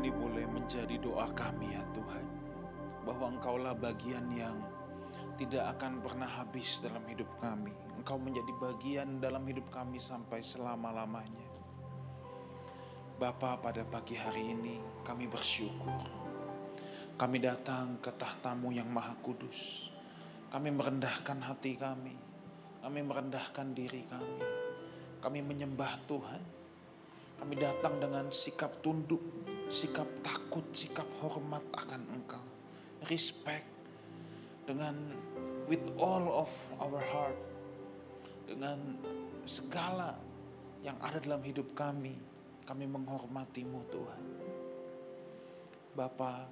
ini boleh menjadi doa kami ya Tuhan, bahwa Engkaulah bagian yang tidak akan pernah habis dalam hidup kami. Engkau menjadi bagian dalam hidup kami sampai selama-lamanya. Bapa, pada pagi hari ini kami bersyukur. Kami datang ke tahtamu yang maha kudus. Kami merendahkan hati kami. Kami merendahkan diri kami. Kami menyembah Tuhan. Kami datang dengan sikap tunduk, sikap takut, sikap hormat akan Engkau. Respect dengan with all of our heart. Dengan segala yang ada dalam hidup kami, kami menghormati-Mu Tuhan. Bapa,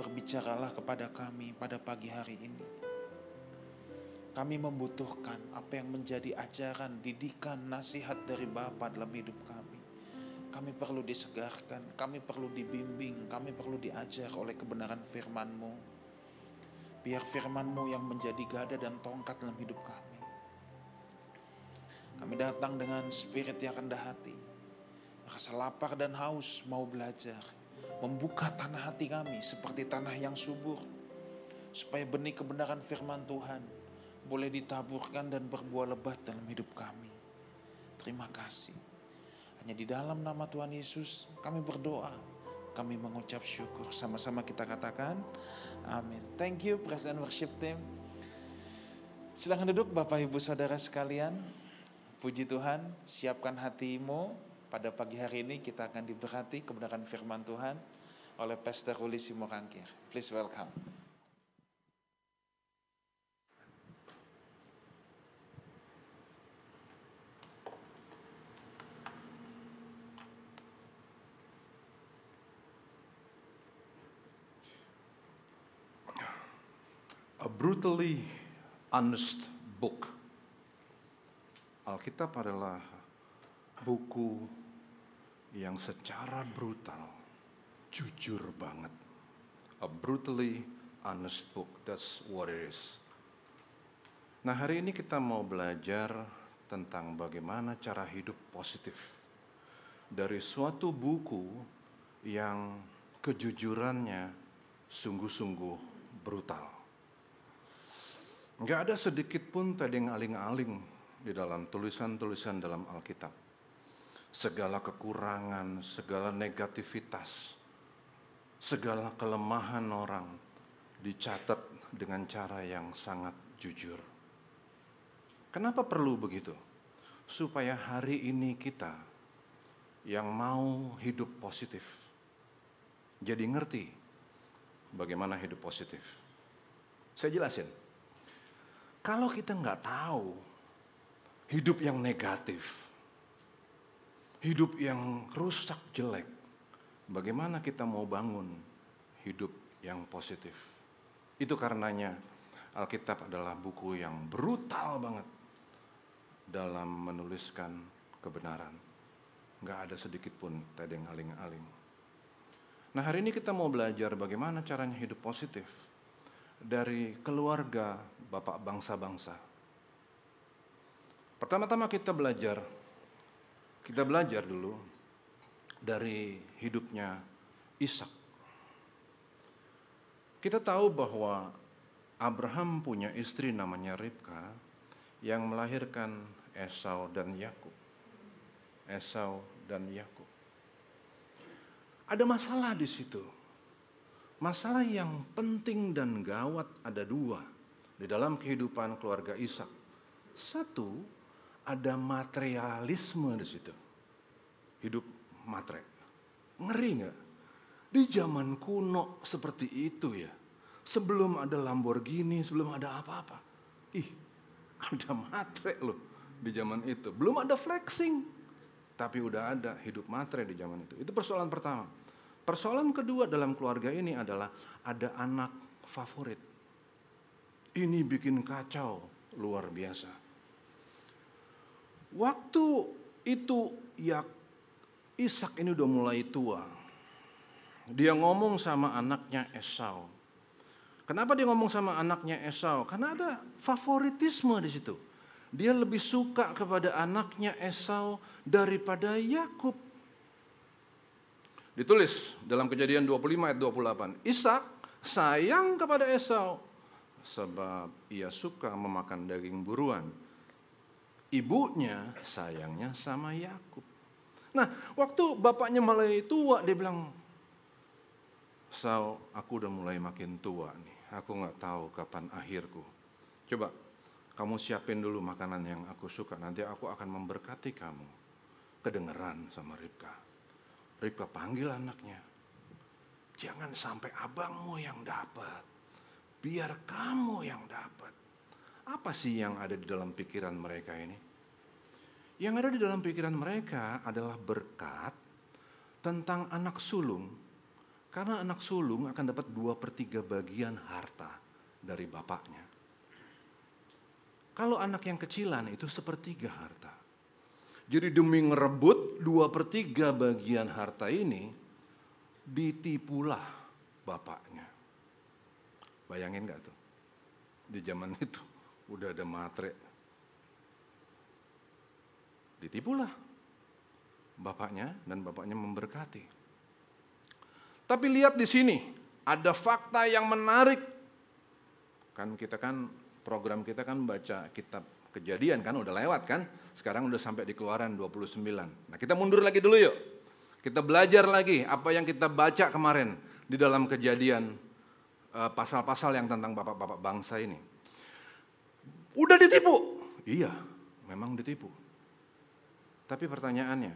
berbicaralah kepada kami pada pagi hari ini. Kami membutuhkan apa yang menjadi ajaran, didikan, nasihat dari Bapa dalam hidup kami. Kami perlu disegarkan, kami perlu dibimbing, kami perlu diajar oleh kebenaran firman-Mu. Biar firman-Mu yang menjadi gada dan tongkat dalam hidup kami. Kami datang dengan spirit yang rendah hati, rasa lapar dan haus, mau belajar. Membuka tanah hati kami seperti tanah yang subur, supaya benih kebenaran firman Tuhan boleh ditaburkan dan berbuah lebat dalam hidup kami. Terima kasih. Hanya di dalam nama Tuhan Yesus kami berdoa. Kami mengucap syukur. Sama-sama kita katakan amin. Thank you praise and worship team. Silakan duduk Bapak Ibu Saudara sekalian. Puji Tuhan, siapkan hatimu. Pada pagi hari ini kita akan diberkati kebenaran firman Tuhan oleh Pastor Ruli Simorangkir. Please welcome. A brutally honest book. Alkitab adalah buku yang secara brutal, jujur banget. A brutally honest book, that's what it is. Nah, hari ini kita mau belajar tentang bagaimana cara hidup positif. Dari suatu buku yang kejujurannya sungguh-sungguh brutal. Nggak ada sedikit pun tadi yang aling-aling di dalam tulisan-tulisan dalam Alkitab. Segala kekurangan, segala negativitas, segala kelemahan orang dicatat dengan cara yang sangat jujur. Kenapa perlu begitu? Supaya hari ini kita yang mau hidup positif jadi ngerti bagaimana hidup positif. Saya jelasin. Kalau kita nggak tahu hidup yang negatif, hidup yang rusak jelek, bagaimana kita mau bangun hidup yang positif? Itu karenanya Alkitab adalah buku yang brutal banget dalam menuliskan kebenaran. Nggak ada sedikit pun tedeng aling-aling. Nah, hari ini kita mau belajar bagaimana caranya hidup positif. Dari keluarga bapak bangsa-bangsa. Pertama-tama kita belajar dulu dari hidupnya Ishak. Kita tahu bahwa Abraham punya istri namanya Ribka yang melahirkan Esau dan Yakub. Ada masalah di situ. Masalah yang penting dan gawat ada dua di dalam kehidupan keluarga Ishak. Satu, ada materialisme di situ. Hidup matre. Ngeri nggak? Di zaman kuno seperti itu ya. Sebelum ada Lamborghini, sebelum ada apa-apa. Ih, ada matre loh di zaman itu. Belum ada flexing, tapi udah ada hidup matre di zaman itu. Itu persoalan pertama. Persoalan kedua dalam keluarga ini adalah ada anak favorit. Ini bikin kacau luar biasa. Waktu itu Ishak ini udah mulai tua. Dia ngomong sama anaknya Esau. Kenapa dia ngomong sama anaknya Esau? Karena ada favoritisme di situ. Dia lebih suka kepada anaknya Esau daripada Yakub. Ditulis dalam Kejadian 25 ayat 28. Ishak sayang kepada Esau sebab ia suka memakan daging buruan. Ibunya sayangnya sama Yakub. Nah, waktu bapaknya mulai tua dia bilang, "Esau, aku udah mulai makin tua nih. Aku nggak tahu kapan akhirku. Coba kamu siapin dulu makanan yang aku suka, nanti aku akan memberkati kamu." Kedengeran sama Ribka. Ribka panggil anaknya, "Jangan sampai abangmu yang dapat, biar kamu yang dapat." Apa sih yang ada di dalam pikiran mereka ini? Yang ada di dalam pikiran mereka adalah berkat tentang anak sulung, karena anak sulung akan dapat 2/3 bagian harta dari bapaknya. Kalau anak yang kecilan itu 1/3 harta. Jadi demi ngerebut 2/3 bagian harta ini, ditipulah bapaknya. Bayangin gak tuh? Di zaman itu udah ada matre. Ditipulah bapaknya dan bapaknya memberkati. Tapi lihat di sini, ada fakta yang menarik. Kan program kita kan baca kitab Kejadian kan, udah lewat kan, sekarang udah sampai di Keluaran 29. Nah, kita mundur lagi dulu yuk, kita belajar lagi apa yang kita baca kemarin di dalam Kejadian, pasal-pasal yang tentang bapak-bapak bangsa ini. Udah ditipu, iya memang ditipu. Tapi pertanyaannya,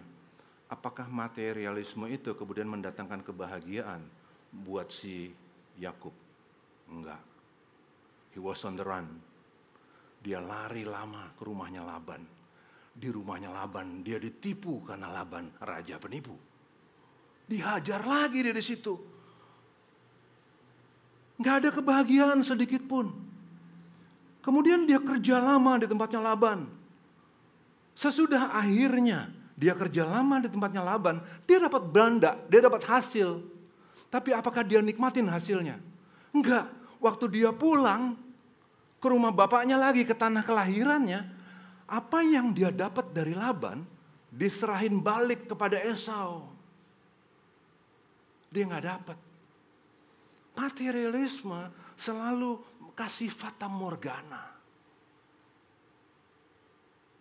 apakah materialisme itu kemudian mendatangkan kebahagiaan buat si Yakub? Enggak, he was on the run. Dia lari lama ke rumahnya Laban. Di rumahnya Laban dia ditipu karena Laban raja penipu. Dihajar lagi dia di situ. Nggak ada kebahagiaan sedikit pun. Kemudian dia kerja lama di tempatnya Laban. Sesudah akhirnya dia kerja lama di tempatnya Laban, dia dapat benda, dia dapat hasil. Tapi apakah dia nikmatin hasilnya? Enggak. Waktu dia pulang ke rumah bapaknya lagi, ke tanah kelahirannya, apa yang dia dapat dari Laban diserahin balik kepada Esau. Dia nggak dapat. Materialisme selalu kasih fata morgana.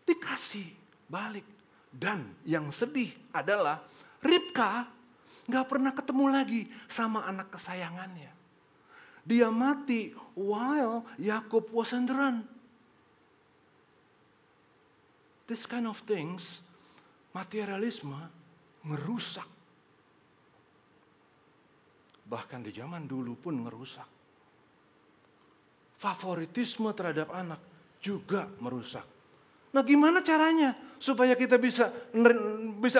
Dikasih balik. Dan yang sedih adalah Ribka nggak pernah ketemu lagi sama anak kesayangannya. Dia mati while Yakub was on the run. This kind of things, materialisme ngerusak. Bahkan di zaman dulu pun ngerusak. Favoritisme terhadap anak juga merusak. Nah, gimana caranya supaya kita bisa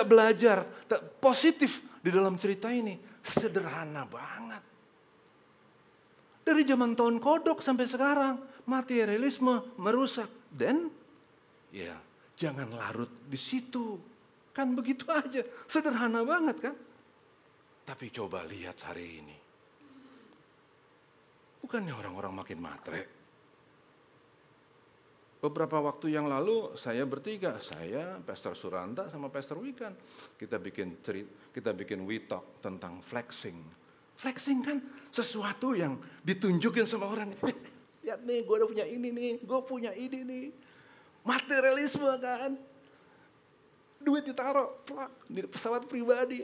belajar positif di dalam cerita ini? Sederhana banget. Dari zaman tahun kodok sampai sekarang, materialisme merusak. Dan ya jangan larut di situ. Kan begitu aja, sederhana banget kan. Tapi coba lihat hari ini. Bukannya orang-orang makin matre. Beberapa waktu yang lalu saya bertiga, saya, Pastor Suranta sama Pastor Wikan, kita bikin we talk tentang flexing. Flexing kan sesuatu yang ditunjukin sama orang. Lihat nih, gue udah punya ini nih, gue punya ini nih. Materialisme kan. Duit ditaruh, plak, di pesawat pribadi.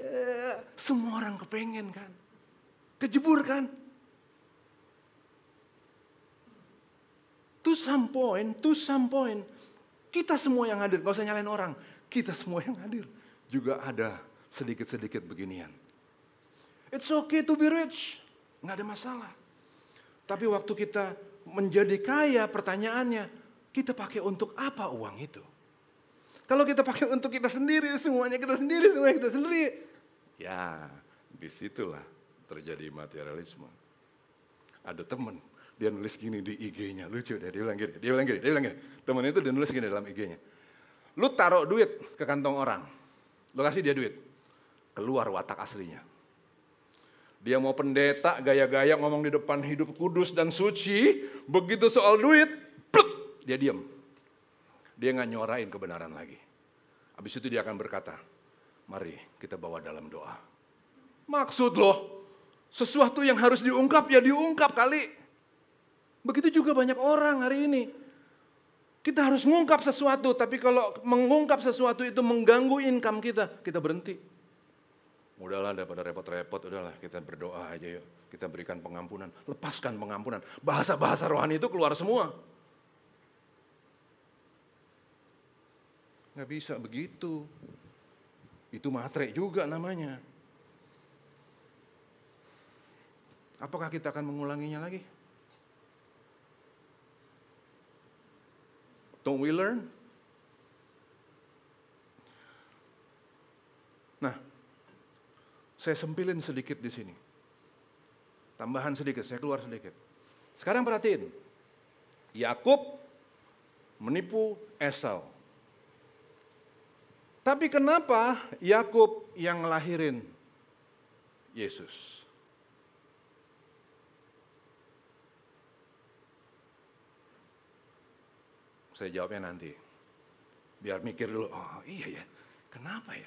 Semua orang kepengen kan. Kejebur kan. To some point. Kita semua yang hadir, gak usah nyalain orang. Kita semua yang hadir juga ada sedikit-sedikit beginian. It's okay to be rich, nggak ada masalah. Tapi waktu kita menjadi kaya, pertanyaannya, kita pakai untuk apa uang itu? Kalau kita pakai untuk kita sendiri, semuanya kita sendiri, ya disitulah terjadi materialisme. Ada teman, dia nulis gini di IG-nya, lucu deh, dia bilang gini. Temen itu dia nulis gini dalam IG-nya. Lu taruh duit ke kantong orang, lu kasih dia duit, keluar watak aslinya. Dia mau pendeta, gaya-gaya ngomong di depan hidup kudus dan suci. Begitu soal duit, pluk, dia diam. Dia nggak nyorain kebenaran lagi. Habis itu dia akan berkata, "Mari kita bawa dalam doa." Maksud loh, sesuatu yang harus diungkap ya diungkap kali. Begitu juga banyak orang hari ini. Kita harus mengungkap sesuatu, tapi kalau mengungkap sesuatu itu mengganggu income kita, kita berhenti. Udahlah, daripada repot-repot, udahlah kita berdoa aja yuk. Kita berikan pengampunan, lepaskan pengampunan. Bahasa-bahasa rohani itu keluar semua. Nggak bisa begitu. Itu matre juga namanya. Apakah kita akan mengulanginya lagi? Don't we learn? Nah, saya sempilin sedikit di sini. Tambahan sedikit, saya keluar sedikit. Sekarang perhatiin. Yakub menipu Esau. Tapi kenapa Yakub yang ngelahirin Yesus? Saya jawabnya nanti. Biar mikir dulu, oh iya ya, kenapa ya?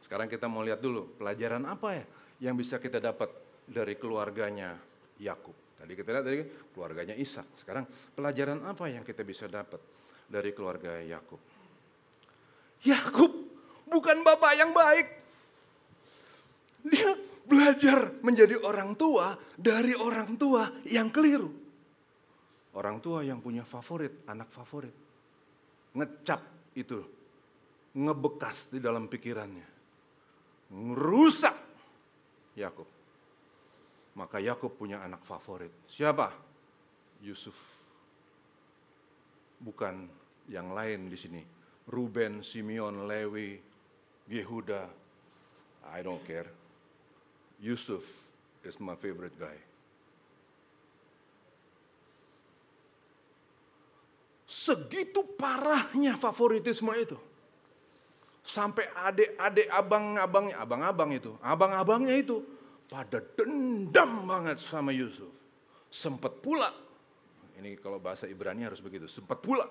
Sekarang kita mau lihat dulu, pelajaran apa ya yang bisa kita dapat dari keluarganya Yakub. Tadi kita lihat dari keluarganya Ishak. Sekarang pelajaran apa yang kita bisa dapat dari keluarga Yakub? Yakub bukan bapak yang baik. Dia belajar menjadi orang tua dari orang tua yang keliru. Orang tua yang punya favorit, anak favorit. Ngecap itu, ngebekas di dalam pikirannya. Ngerusak Yakub. Maka Yakub punya anak favorit. Siapa? Yusuf. Bukan yang lain di sini. Ruben, Simeon, Lewi, Yehuda. I don't care. Yusuf is my favorite guy. Segitu parahnya favoritisme itu. Sampai adik-adik abang-abangnya, abang-abangnya itu pada dendam banget sama Yusuf. Sempet pula. Ini kalau bahasa Ibrani harus begitu, sempet pula.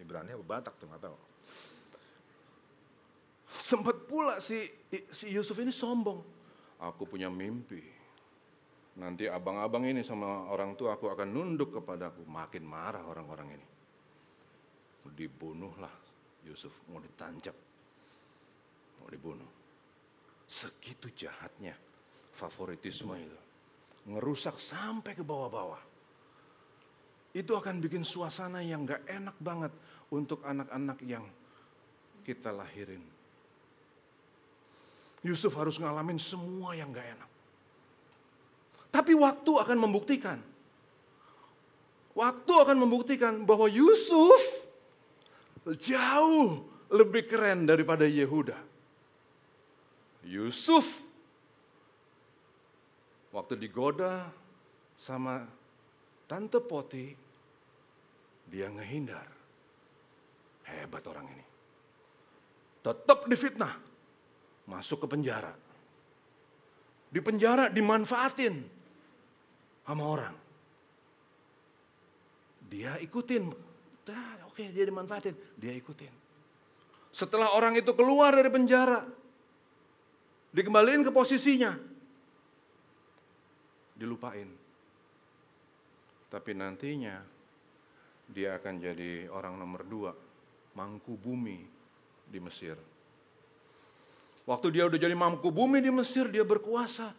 Ibrani apa Batak tuh nggak tahu. Sempet pula si Yusuf ini sombong. Aku punya mimpi. Nanti abang-abang ini sama orang tua aku akan nunduk kepadaku. Makin marah orang-orang ini. Dibunuhlah Yusuf, mau ditancap. Mau dibunuh. Segitu jahatnya favoritisme itu. Ngerusak sampai ke bawah-bawah. Itu akan bikin suasana yang gak enak banget untuk anak-anak yang kita lahirin. Yusuf harus ngalamin semua yang gak enak. Tapi waktu akan membuktikan. Waktu akan membuktikan bahwa Yusuf jauh lebih keren daripada Yehuda. Yusuf waktu digoda sama Tante Poti, dia ngehindar. Hebat orang ini. Tetap difitnah, masuk ke penjara. Di penjara dimanfaatin sama orang. Dia ikutin. Oke, dia dimanfaatin, dia ikutin. Setelah orang itu keluar dari penjara, dikembaliin ke posisinya, dilupain. Tapi nantinya dia akan jadi orang nomor 2 mangku bumi di Mesir. Waktu dia udah jadi mangku bumi di Mesir, dia berkuasa.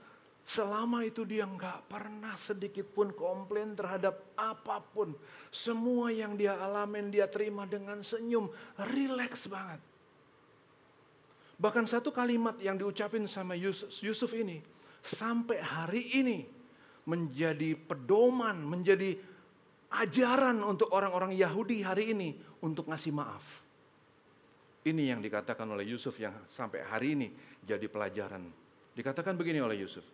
Selama itu dia nggak pernah sedikit pun komplain terhadap apapun. Semua yang dia alamin dia terima dengan senyum, rileks banget. Bahkan satu kalimat yang diucapin sama Yusuf ini sampai hari ini menjadi pedoman, menjadi ajaran untuk orang-orang Yahudi hari ini untuk ngasih maaf. Ini yang dikatakan oleh Yusuf yang sampai hari ini jadi pelajaran. Dikatakan begini oleh Yusuf.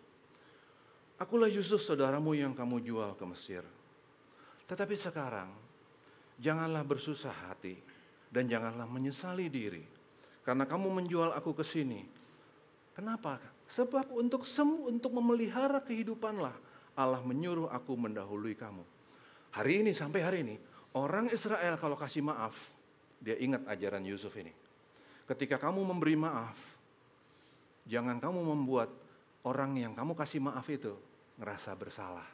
Akulah Yusuf saudaramu yang kamu jual ke Mesir. Tetapi sekarang janganlah bersusah hati dan janganlah menyesali diri. Karena kamu menjual aku ke sini. Kenapa? Sebab untuk memelihara kehidupanlah Allah menyuruh aku mendahului kamu. Hari ini sampai hari ini orang Israel kalau kasih maaf, dia ingat ajaran Yusuf ini. Ketika kamu memberi maaf, jangan kamu membuat orang yang kamu kasih maaf itu ngerasa bersalah.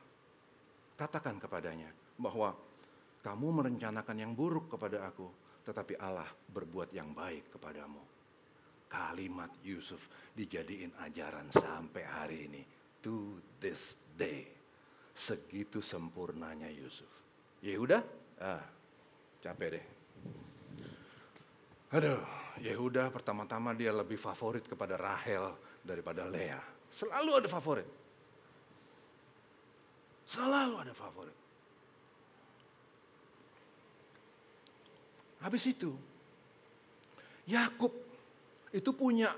Katakan kepadanya bahwa kamu merencanakan yang buruk kepada aku, tetapi Allah berbuat yang baik kepadamu. Kalimat Yusuf dijadiin ajaran sampai hari ini. To this day. Segitu sempurnanya Yusuf. Yehuda? Capek deh. Aduh, Yehuda pertama-tama dia lebih favorit kepada Rahel daripada Leah. Selalu ada favorit. Selalu ada favorit. Habis itu, Yakub itu punya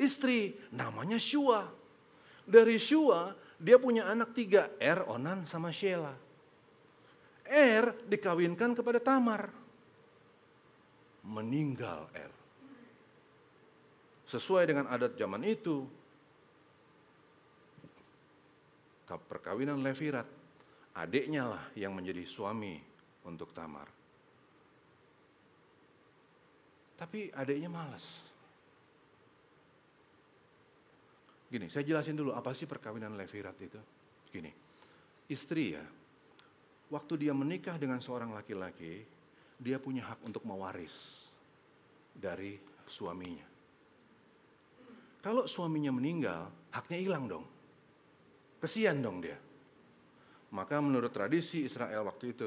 istri namanya Shua. Dari Shua dia punya anak 3, Er, Onan, sama Shela. Er dikawinkan kepada Tamar. Meninggal Er. Sesuai dengan adat zaman itu, perkawinan levirat, adiknya lah yang menjadi suami untuk Tamar. Tapi adiknya malas. Gini, saya jelasin dulu apa sih perkawinan levirat itu. Gini, istri ya, waktu dia menikah dengan seorang laki-laki, dia punya hak untuk mewaris dari suaminya. Kalau suaminya meninggal, haknya hilang dong. Kesian dong dia. Maka menurut tradisi Israel waktu itu,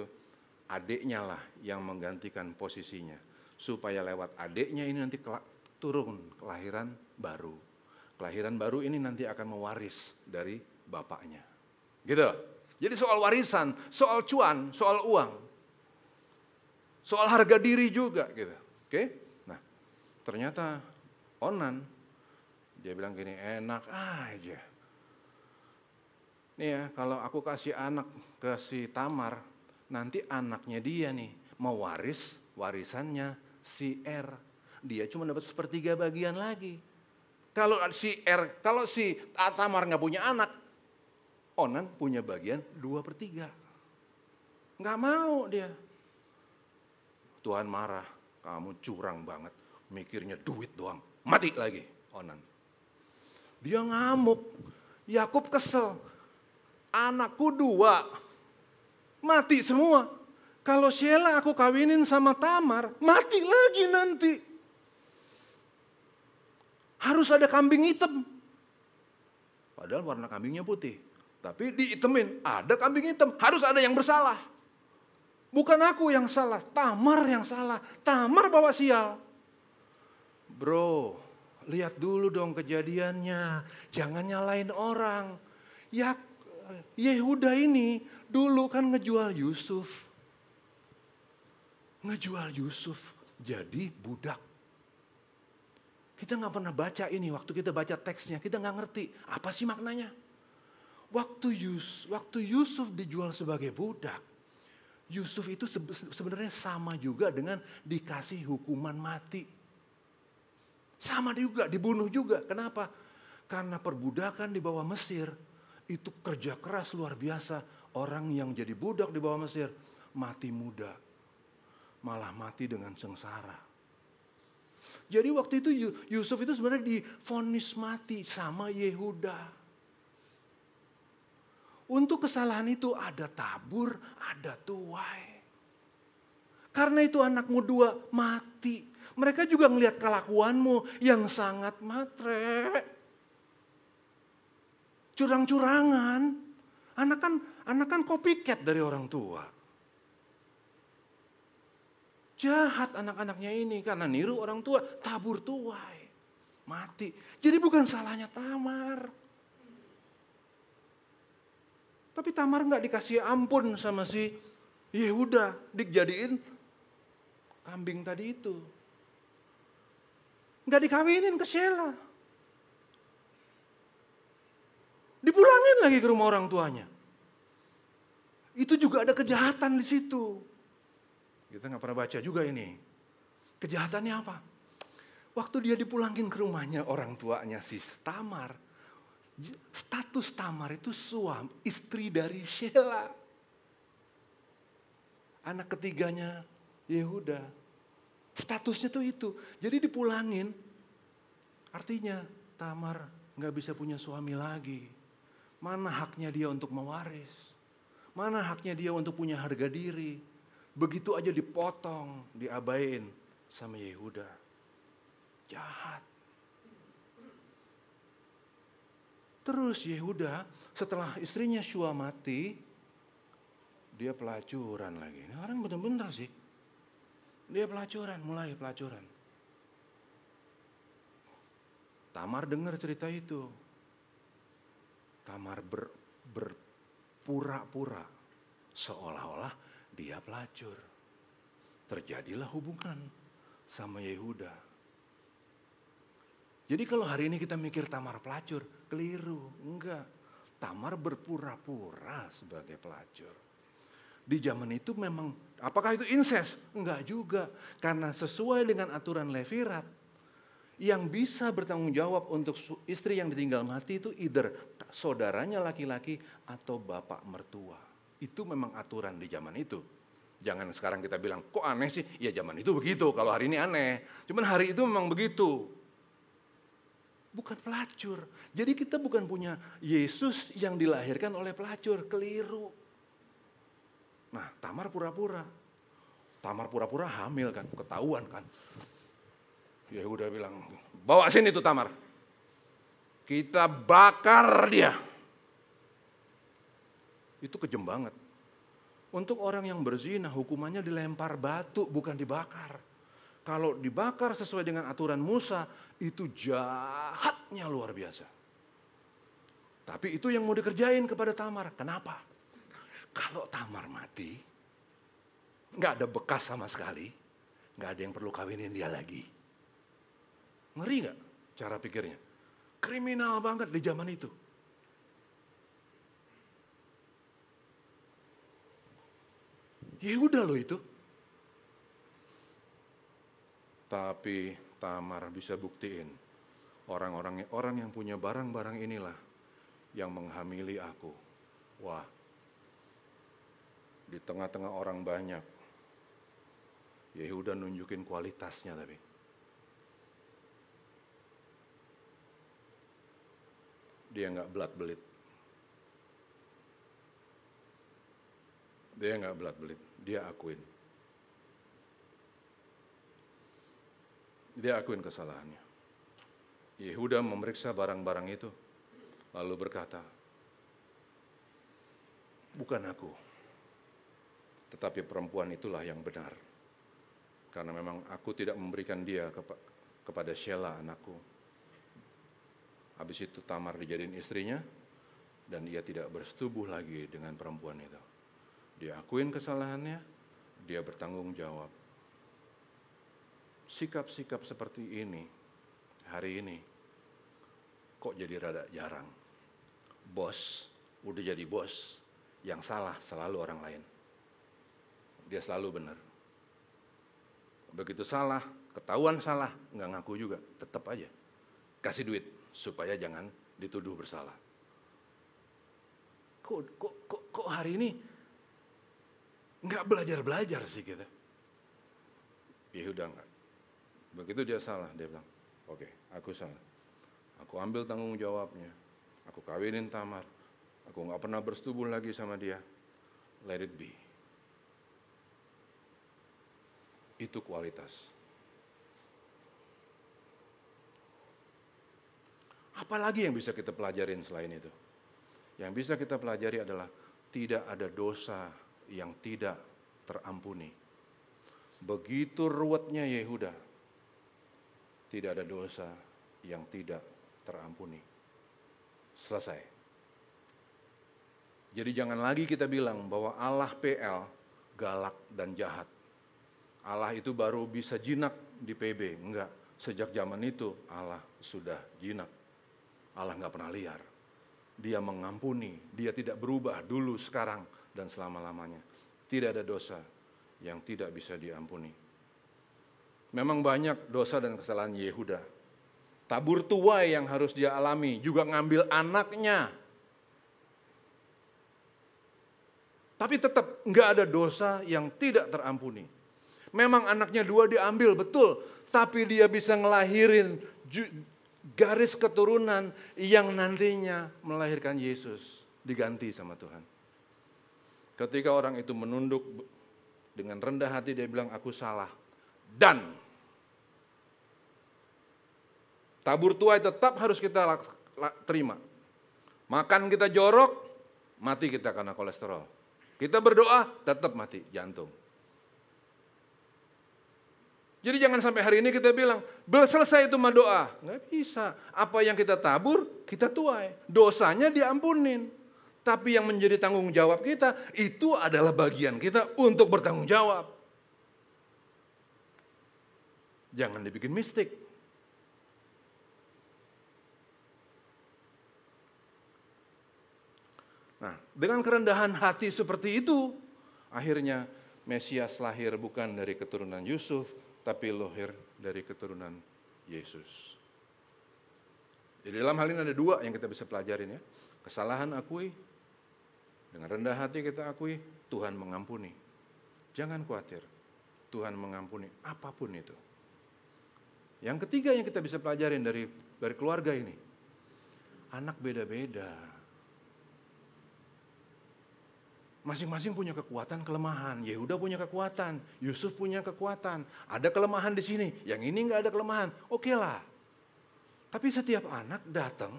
adiknya lah yang menggantikan posisinya. Supaya lewat adiknya ini nanti turun kelahiran baru. Kelahiran baru ini nanti akan mewaris dari bapaknya. Gitu. Jadi soal warisan, soal cuan, soal uang. Soal harga diri juga gitu, oke? Nah, ternyata Onan dia bilang gini, enak aja. Nih ya, kalau aku kasih anak ke si Tamar, nanti anaknya dia nih mewaris warisannya si Er. Dia cuma dapat 1/3 bagian lagi. Kalau si Tamar nggak punya anak, Onan punya bagian 2/3. Nggak mau dia. Tuhan marah, kamu curang banget, mikirnya duit doang, mati lagi Onan. Dia ngamuk, Yakub kesel, anakku 2, mati semua. Kalau Shela aku kawinin sama Tamar, mati lagi nanti. Harus ada kambing hitam. Padahal warna kambingnya putih, tapi dihitemin, ada kambing hitam, harus ada yang bersalah. Bukan aku yang salah, Tamar yang salah. Tamar bawa sial. Bro, lihat dulu dong kejadiannya. Jangan nyalain orang. Yehuda ini dulu kan ngejual Yusuf. Ngejual Yusuf jadi budak. Kita gak pernah baca ini, waktu kita baca teksnya. Kita gak ngerti apa sih maknanya. Waktu Yusuf dijual sebagai budak. Yusuf itu sebenarnya sama juga dengan dikasih hukuman mati. Sama juga, dibunuh juga. Kenapa? Karena perbudakan di bawah Mesir, itu kerja keras luar biasa. Orang yang jadi budak di bawah Mesir, mati muda. Malah mati dengan sengsara. Jadi waktu itu Yusuf itu sebenarnya divonis mati sama Yehuda. Untuk kesalahan itu ada tabur, ada tuai. Karena itu anakmu 2 mati. Mereka juga ngelihat kelakuanmu yang sangat matre. Curang-curangan. Anak kan copycat dari orang tua. Jahat anak-anaknya ini karena niru orang tua, tabur tuai. Mati. Jadi bukan salahnya Tamar. Tapi Tamar nggak dikasih ampun sama si Yehuda, dijadiin kambing tadi itu. Nggak dikawinin ke Shela. Dipulangin lagi ke rumah orang tuanya. Itu juga ada kejahatan di situ. Kita nggak pernah baca juga ini. Kejahatannya apa? Waktu dia dipulangin ke rumahnya orang tuanya si Tamar, status Tamar itu suami, istri dari Shela. Anak ketiganya Yehuda. Statusnya tuh itu. Jadi dipulangin, artinya Tamar gak bisa punya suami lagi. Mana haknya dia untuk mewaris? Mana haknya dia untuk punya harga diri? Begitu aja dipotong, diabain sama Yehuda. Jahat. Terus Yehuda setelah istrinya Shua mati, dia pelacuran lagi. Ini orang benar-benar sih. Dia pelacuran, mulai pelacuran. Tamar dengar cerita itu. Tamar berpura-pura seolah-olah dia pelacur. Terjadilah hubungan sama Yehuda. Jadi kalau hari ini kita mikir Tamar pelacur, keliru. Enggak. Tamar berpura-pura sebagai pelacur. Di zaman itu memang, apakah itu incest? Enggak juga. Karena sesuai dengan aturan Levirat, yang bisa bertanggung jawab untuk istri yang ditinggal mati itu either saudaranya laki-laki atau bapak mertua. Itu memang aturan di zaman itu. Jangan sekarang kita bilang, kok aneh sih? Ya zaman itu begitu, kalau hari ini aneh. Cuman hari itu memang begitu. Bukan pelacur. Jadi kita bukan punya Yesus yang dilahirkan oleh pelacur. Keliru. Nah, Tamar pura-pura. Tamar pura-pura hamil kan. Ketahuan kan. Yehuda bilang, bawa sini tuh Tamar. Kita bakar dia. Itu kejam banget. Untuk orang yang berzina hukumannya dilempar batu bukan dibakar. Kalau dibakar sesuai dengan aturan Musa, itu jahatnya luar biasa. Tapi itu yang mau dikerjain kepada Tamar. Kenapa? Kalau Tamar mati, gak ada bekas sama sekali, gak ada yang perlu kawinin dia lagi. Ngeri gak cara pikirnya? Kriminal banget di zaman itu. Yehuda loh itu. Tapi Tamar bisa buktiin orang yang punya barang-barang inilah yang menghamili aku. Wah, di tengah-tengah orang banyak, Yehuda nunjukin kualitasnya tapi. Dia nggak belat-belit. Dia nggak belat-belit, dia akuin. Dia akuin kesalahannya. Yehuda memeriksa barang-barang itu, lalu berkata, bukan aku, tetapi perempuan itulah yang benar. Karena memang aku tidak memberikan dia kepada Shela anakku. Habis itu Tamar dijadiin istrinya, dan ia tidak bersetubuh lagi dengan perempuan itu. Dia akuin kesalahannya, dia bertanggung jawab. Sikap-sikap seperti ini, hari ini, kok jadi rada jarang. Bos, udah jadi bos, yang salah selalu orang lain. Dia selalu benar. Begitu salah, ketahuan salah, nggak ngaku juga, tetap aja. Kasih duit, supaya jangan dituduh bersalah. Kok hari ini nggak belajar-belajar sih kita? Yehuda nggak. Begitu dia salah, dia bilang, oke, aku salah. Aku ambil tanggung jawabnya. Aku kawinin Tamar. Aku gak pernah bersetubuh lagi sama dia. Let it be. Itu kualitas. Apalagi yang bisa kita pelajarin selain itu? Yang bisa kita pelajari adalah tidak ada dosa yang tidak terampuni. Begitu ruwetnya Yehuda. Tidak ada dosa yang tidak terampuni. Selesai. Jadi jangan lagi kita bilang bahwa Allah PL galak dan jahat. Allah itu baru bisa jinak di PB. Enggak. Sejak zaman itu Allah sudah jinak. Allah nggak pernah liar. Dia mengampuni. Dia tidak berubah dulu, sekarang, dan selama-lamanya. Tidak ada dosa yang tidak bisa diampuni. Memang banyak dosa dan kesalahan Yehuda. Tabur tuai yang harus dia alami, juga ngambil anaknya. Tapi tetap nggak ada dosa yang tidak terampuni. Memang anaknya dua diambil, betul. Tapi dia bisa ngelahirin garis keturunan yang nantinya melahirkan Yesus diganti sama Tuhan. Ketika orang itu menunduk dengan rendah hati, dia bilang, aku salah. Dan tabur tuai tetap harus kita terima. Makan kita jorok, mati kita karena kolesterol. Kita berdoa, tetap mati jantung. Jadi jangan sampai hari ini kita bilang, selesai itu mah doa. Nggak bisa. Apa yang kita tabur, kita tuai. Dosanya diampunin. Tapi yang menjadi tanggung jawab kita, itu adalah bagian kita untuk bertanggung jawab. Jangan dibikin mistik. Nah, dengan kerendahan hati seperti itu, akhirnya Mesias lahir bukan dari keturunan Yusuf, tapi lahir dari keturunan Yesus. Jadi dalam hal ini ada dua yang kita bisa pelajarin ya. Kesalahan akui, dengan rendah hati kita akui, Tuhan mengampuni. Jangan khawatir, Tuhan mengampuni apapun itu. Yang ketiga yang kita bisa pelajarin dari keluarga ini, anak beda-beda. Masing-masing punya kekuatan, kelemahan. Yehuda punya kekuatan, Yusuf punya kekuatan. Ada kelemahan di sini, yang ini nggak ada kelemahan. Oke lah. Tapi setiap anak datang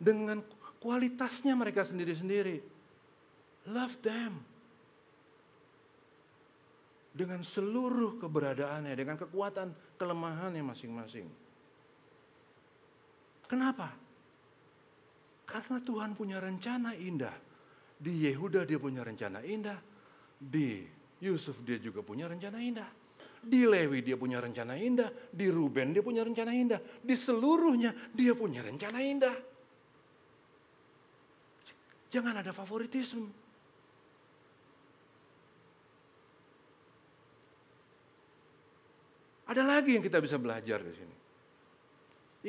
dengan kualitasnya mereka sendiri-sendiri. Love them. Dengan seluruh keberadaannya, dengan kekuatan, kelemahannya masing-masing. Kenapa? Karena Tuhan punya rencana indah. Di Yehuda dia punya rencana indah, di Yusuf dia juga punya rencana indah, di Lewi dia punya rencana indah, di Ruben dia punya rencana indah, di seluruhnya dia punya rencana indah. Jangan ada favoritisme. Ada lagi yang kita bisa belajar di sini.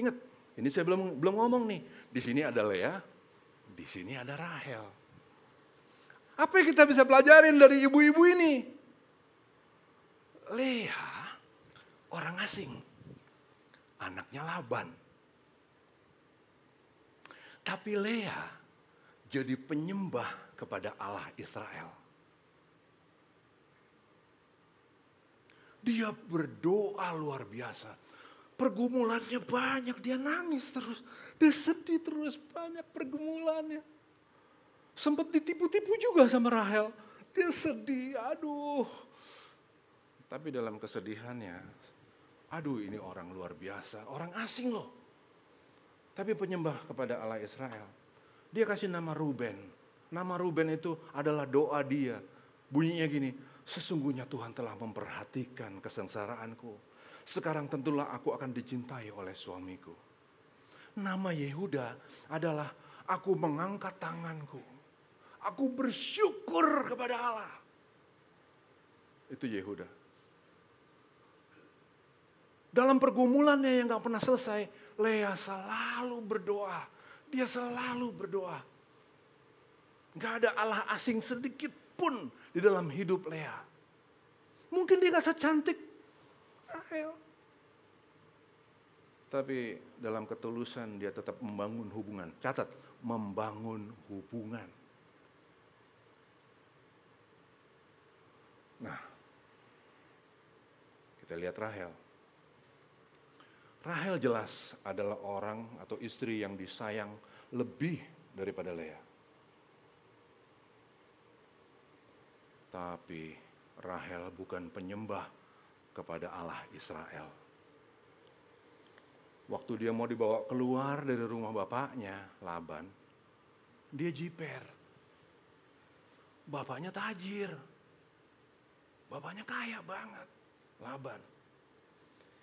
Ingat, ini saya belum ngomong nih. Di sini ada Leah, di sini ada Rahel. Apa yang kita bisa pelajarin dari ibu-ibu ini? Leah, orang asing, anaknya Laban. Tapi Leah jadi penyembah kepada Allah Israel. Dia berdoa luar biasa. Pergumulannya banyak, dia nangis terus. Dia sedih terus, banyak pergumulannya. Sempat ditipu-tipu juga sama Rahel. Dia sedih, aduh. Tapi dalam kesedihannya, aduh ini orang luar biasa, orang asing loh. Tapi penyembah kepada Allah Israel. Dia kasih nama Ruben. Nama Ruben itu adalah doa dia. Bunyinya gini, sesungguhnya Tuhan telah memperhatikan kesengsaraanku. Sekarang tentulah aku akan dicintai oleh suamiku. Nama Yehuda adalah aku mengangkat tanganku. Aku bersyukur kepada Allah. Itu Yehuda. Dalam pergumulannya yang gak pernah selesai, Leah selalu berdoa. Dia selalu berdoa. Gak ada Allah asing sedikit pun di dalam hidup Leah. Mungkin dia gak secantik Rahel. Tapi dalam ketulusan dia tetap membangun hubungan. Catat, membangun hubungan. Nah, kita lihat Rahel. Rahel jelas adalah orang atau istri yang disayang lebih daripada Leah. Tapi Rahel bukan penyembah kepada Allah Israel. Waktu dia mau dibawa keluar dari rumah bapaknya, Laban, dia jiper. Bapaknya tajir. Bapaknya kaya banget, Laban.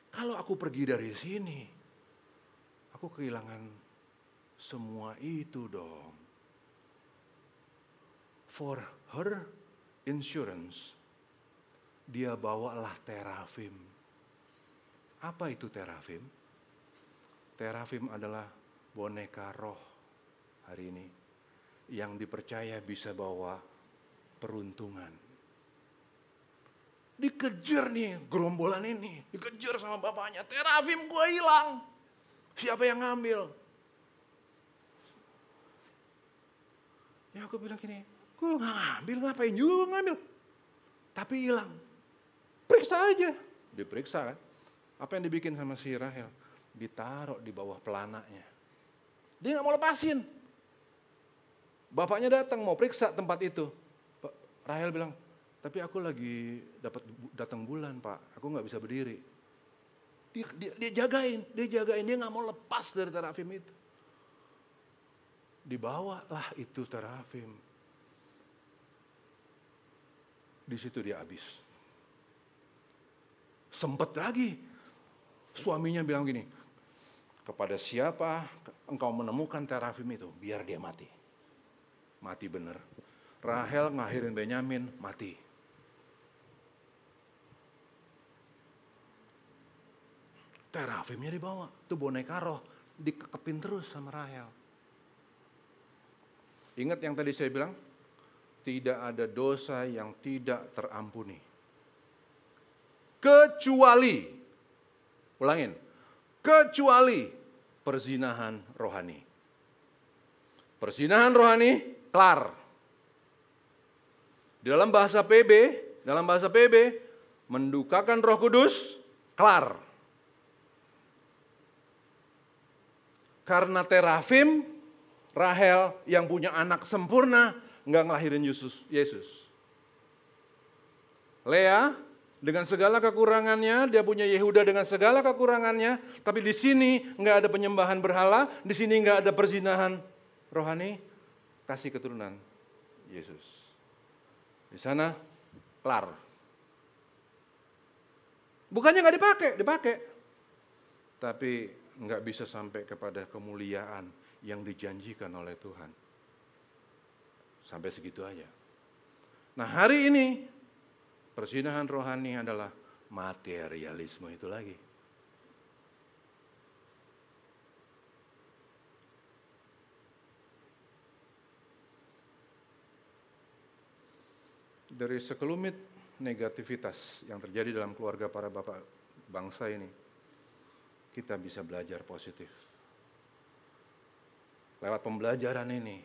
Kalau aku pergi dari sini, aku kehilangan semua itu dong. For her insurance, dia bawalah terafim. Apa itu terafim? Terafim adalah boneka roh hari ini yang dipercaya bisa bawa peruntungan. Dikejar nih gerombolan ini, dikejar sama bapaknya, terafim gua hilang. Siapa yang ngambil? Ya aku bilang gini, gue gak ngambil, ngapain juga ngambil. Tapi hilang. Periksa aja. Diperiksa kan. Apa yang dibikin sama si Rahel? Ditaruh di bawah pelananya. Dia gak mau lepasin. Bapaknya datang mau periksa tempat itu. Rahel bilang, tapi aku lagi datang bulan Pak, aku gak bisa berdiri. Dia jagain, dia gak mau lepas dari terafim itu. Dibawalah itu terafim. Di situ dia habis. Sempet lagi, suaminya bilang gini, kepada siapa engkau menemukan terafim itu, biar dia mati. Mati bener. Rahel ngakhirin Benyamin, mati. Terafimnya dibawa, itu boneka roh, dikekepin terus sama Rahel. Ingat yang tadi saya bilang, tidak ada dosa yang tidak terampuni. Kecuali, ulangin, kecuali perzinahan rohani. Perzinahan rohani, kelar. Dalam bahasa PB, mendukakan Roh Kudus, kelar. Karena terafim, Rahel yang punya anak sempurna, nggak ngelahirin Yesus. Leah dengan segala kekurangannya, dia punya Yehuda dengan segala kekurangannya, tapi di sini nggak ada penyembahan berhala, di sini nggak ada perzinahan rohani, kasih keturunan Yesus. Di sana, kelar. Bukannya nggak dipakai, tapi nggak bisa sampai kepada kemuliaan yang dijanjikan oleh Tuhan. Sampai segitu aja. Nah hari ini, persinahan rohani adalah materialisme itu lagi. Dari sekelumit negativitas yang terjadi dalam keluarga para bapak bangsa ini, kita bisa belajar positif. Lewat pembelajaran ini,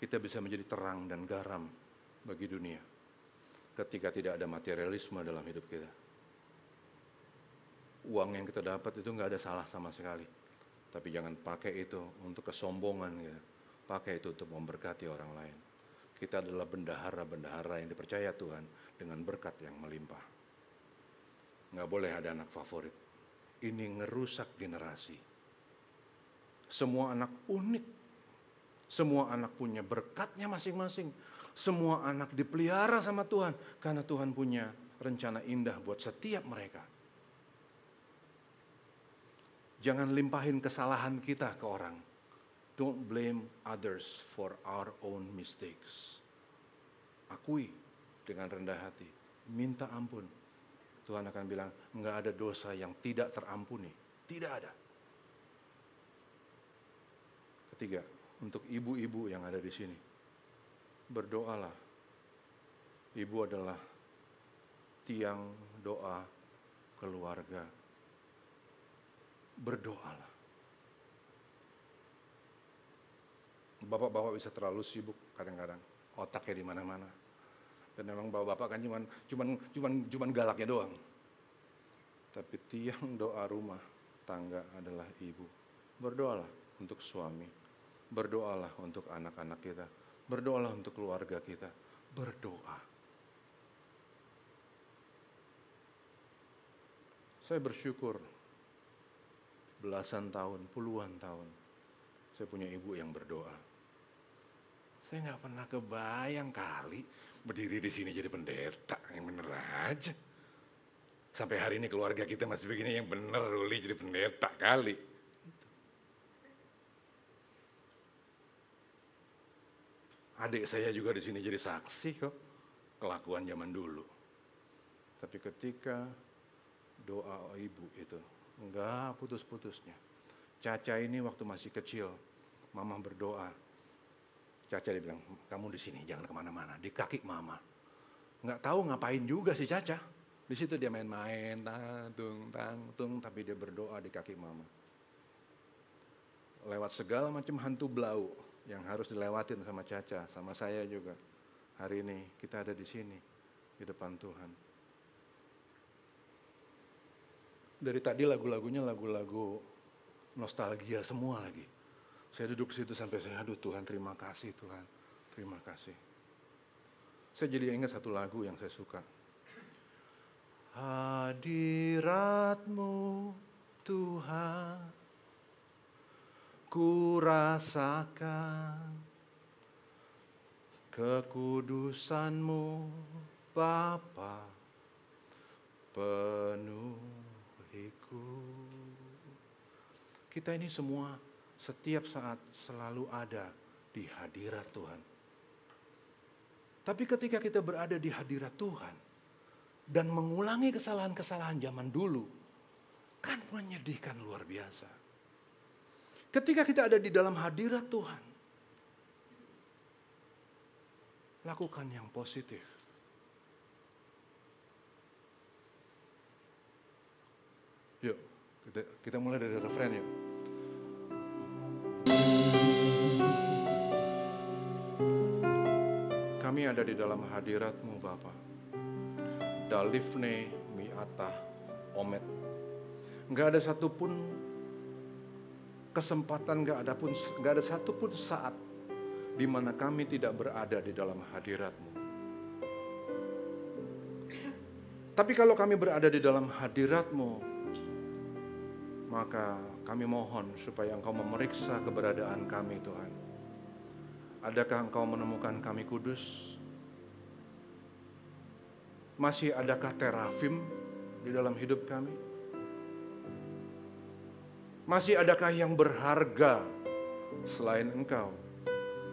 kita bisa menjadi terang dan garam bagi dunia. Ketika tidak ada materialisme dalam hidup kita. Uang yang kita dapat itu nggak ada salah sama sekali. Tapi jangan pakai itu untuk kesombongan. Gitu. Pakai itu untuk memberkati orang lain. Kita adalah bendahara-bendahara yang dipercaya Tuhan dengan berkat yang melimpah. Nggak boleh ada anak favorit. Ini ngerusak generasi. Semua anak unik. Semua anak punya berkatnya masing-masing. Semua anak dipelihara sama Tuhan. Karena Tuhan punya rencana indah buat setiap mereka. Jangan limpahin kesalahan kita ke orang. Don't blame others for our own mistakes. Akui dengan rendah hati. Minta ampun. Tuhan akan bilang, enggak ada dosa yang tidak terampuni. Tidak ada. Ketiga, untuk ibu-ibu yang ada di sini. Berdoalah. Ibu adalah tiang doa keluarga. Berdoalah. Bapak-bapak bisa terlalu sibuk kadang-kadang. Otaknya di mana-mana. Dan memang bapak-bapak kan cuman galaknya doang. Tapi tiang doa rumah tangga adalah ibu. Berdoalah untuk suami. Berdoalah untuk anak-anak kita. Berdoalah untuk keluarga kita. Berdoa. Saya bersyukur belasan tahun, puluhan tahun saya punya ibu yang berdoa. Saya gak pernah kebayang kali berdiri di sini jadi pendeta, yang bener aja. Sampai hari ini keluarga kita masih begini, yang bener Ruli jadi pendeta kali. Adik saya juga di sini jadi saksi kok, kelakuan zaman dulu. Tapi ketika doa ibu itu, enggak putus-putusnya. Caca ini waktu masih kecil, mama berdoa. Caca dibilang, kamu di sini jangan kemana-mana, di kaki mama. Nggak tahu ngapain juga si Caca. Di situ dia main-main, tapi dia berdoa di kaki mama. lewat segala macam hantu belau yang harus dilewatin sama Caca, sama saya juga. Hari ini kita ada di sini, di depan Tuhan. Dari tadi lagu-lagunya lagu-lagu nostalgia semua lagi. Saya duduk situ sampai saya, aduh Tuhan terima kasih Tuhan, terima kasih. Saya jadi ingat satu lagu yang saya suka. Hadirat-Mu Tuhan, ku rasakan kekudusan-Mu Bapa, penuhiku. Kita ini semua setiap saat selalu ada di hadirat Tuhan. Tapi ketika kita berada di hadirat Tuhan dan mengulangi kesalahan-kesalahan zaman dulu, kan menyedihkan luar biasa. Ketika kita ada di dalam hadirat Tuhan, lakukan yang positif. Yuk, kita mulai dari refren yuk. Kami ada di dalam hadirat-Mu Bapa. Dalifne mi'atah omet. Gak ada satupun kesempatan, gak ada satupun saat di mana kami tidak berada di dalam hadirat-Mu. Tapi kalau kami berada di dalam hadirat-Mu, maka kami mohon supaya Engkau memeriksa keberadaan kami, Tuhan. Adakah Engkau menemukan kami kudus? Masih adakah terafim di dalam hidup kami? Masih adakah yang berharga selain Engkau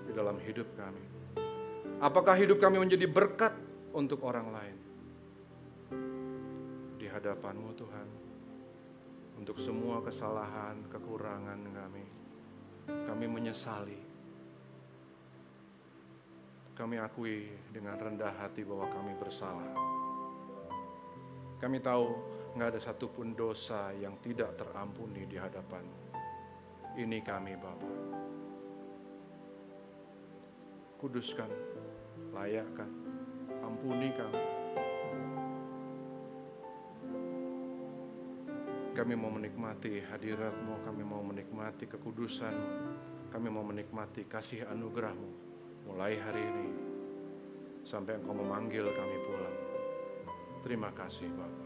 di dalam hidup kami? Apakah hidup kami menjadi berkat untuk orang lain? Di hadapan-Mu Tuhan, untuk semua kesalahan, kekurangan kami, kami menyesali. Kami akui dengan rendah hati bahwa kami bersalah. Kami tahu nggak ada satupun dosa yang tidak terampuni di hadapan-Mu. Ini kami Bapa. Kuduskan, layakkan, ampuni kami. Kami mau menikmati hadirat-Mu, kami mau menikmati kekudusan-Mu, kami mau menikmati kasih anugerah-Mu mulai hari ini sampai Engkau memanggil kami pulang. Terima kasih Bapa.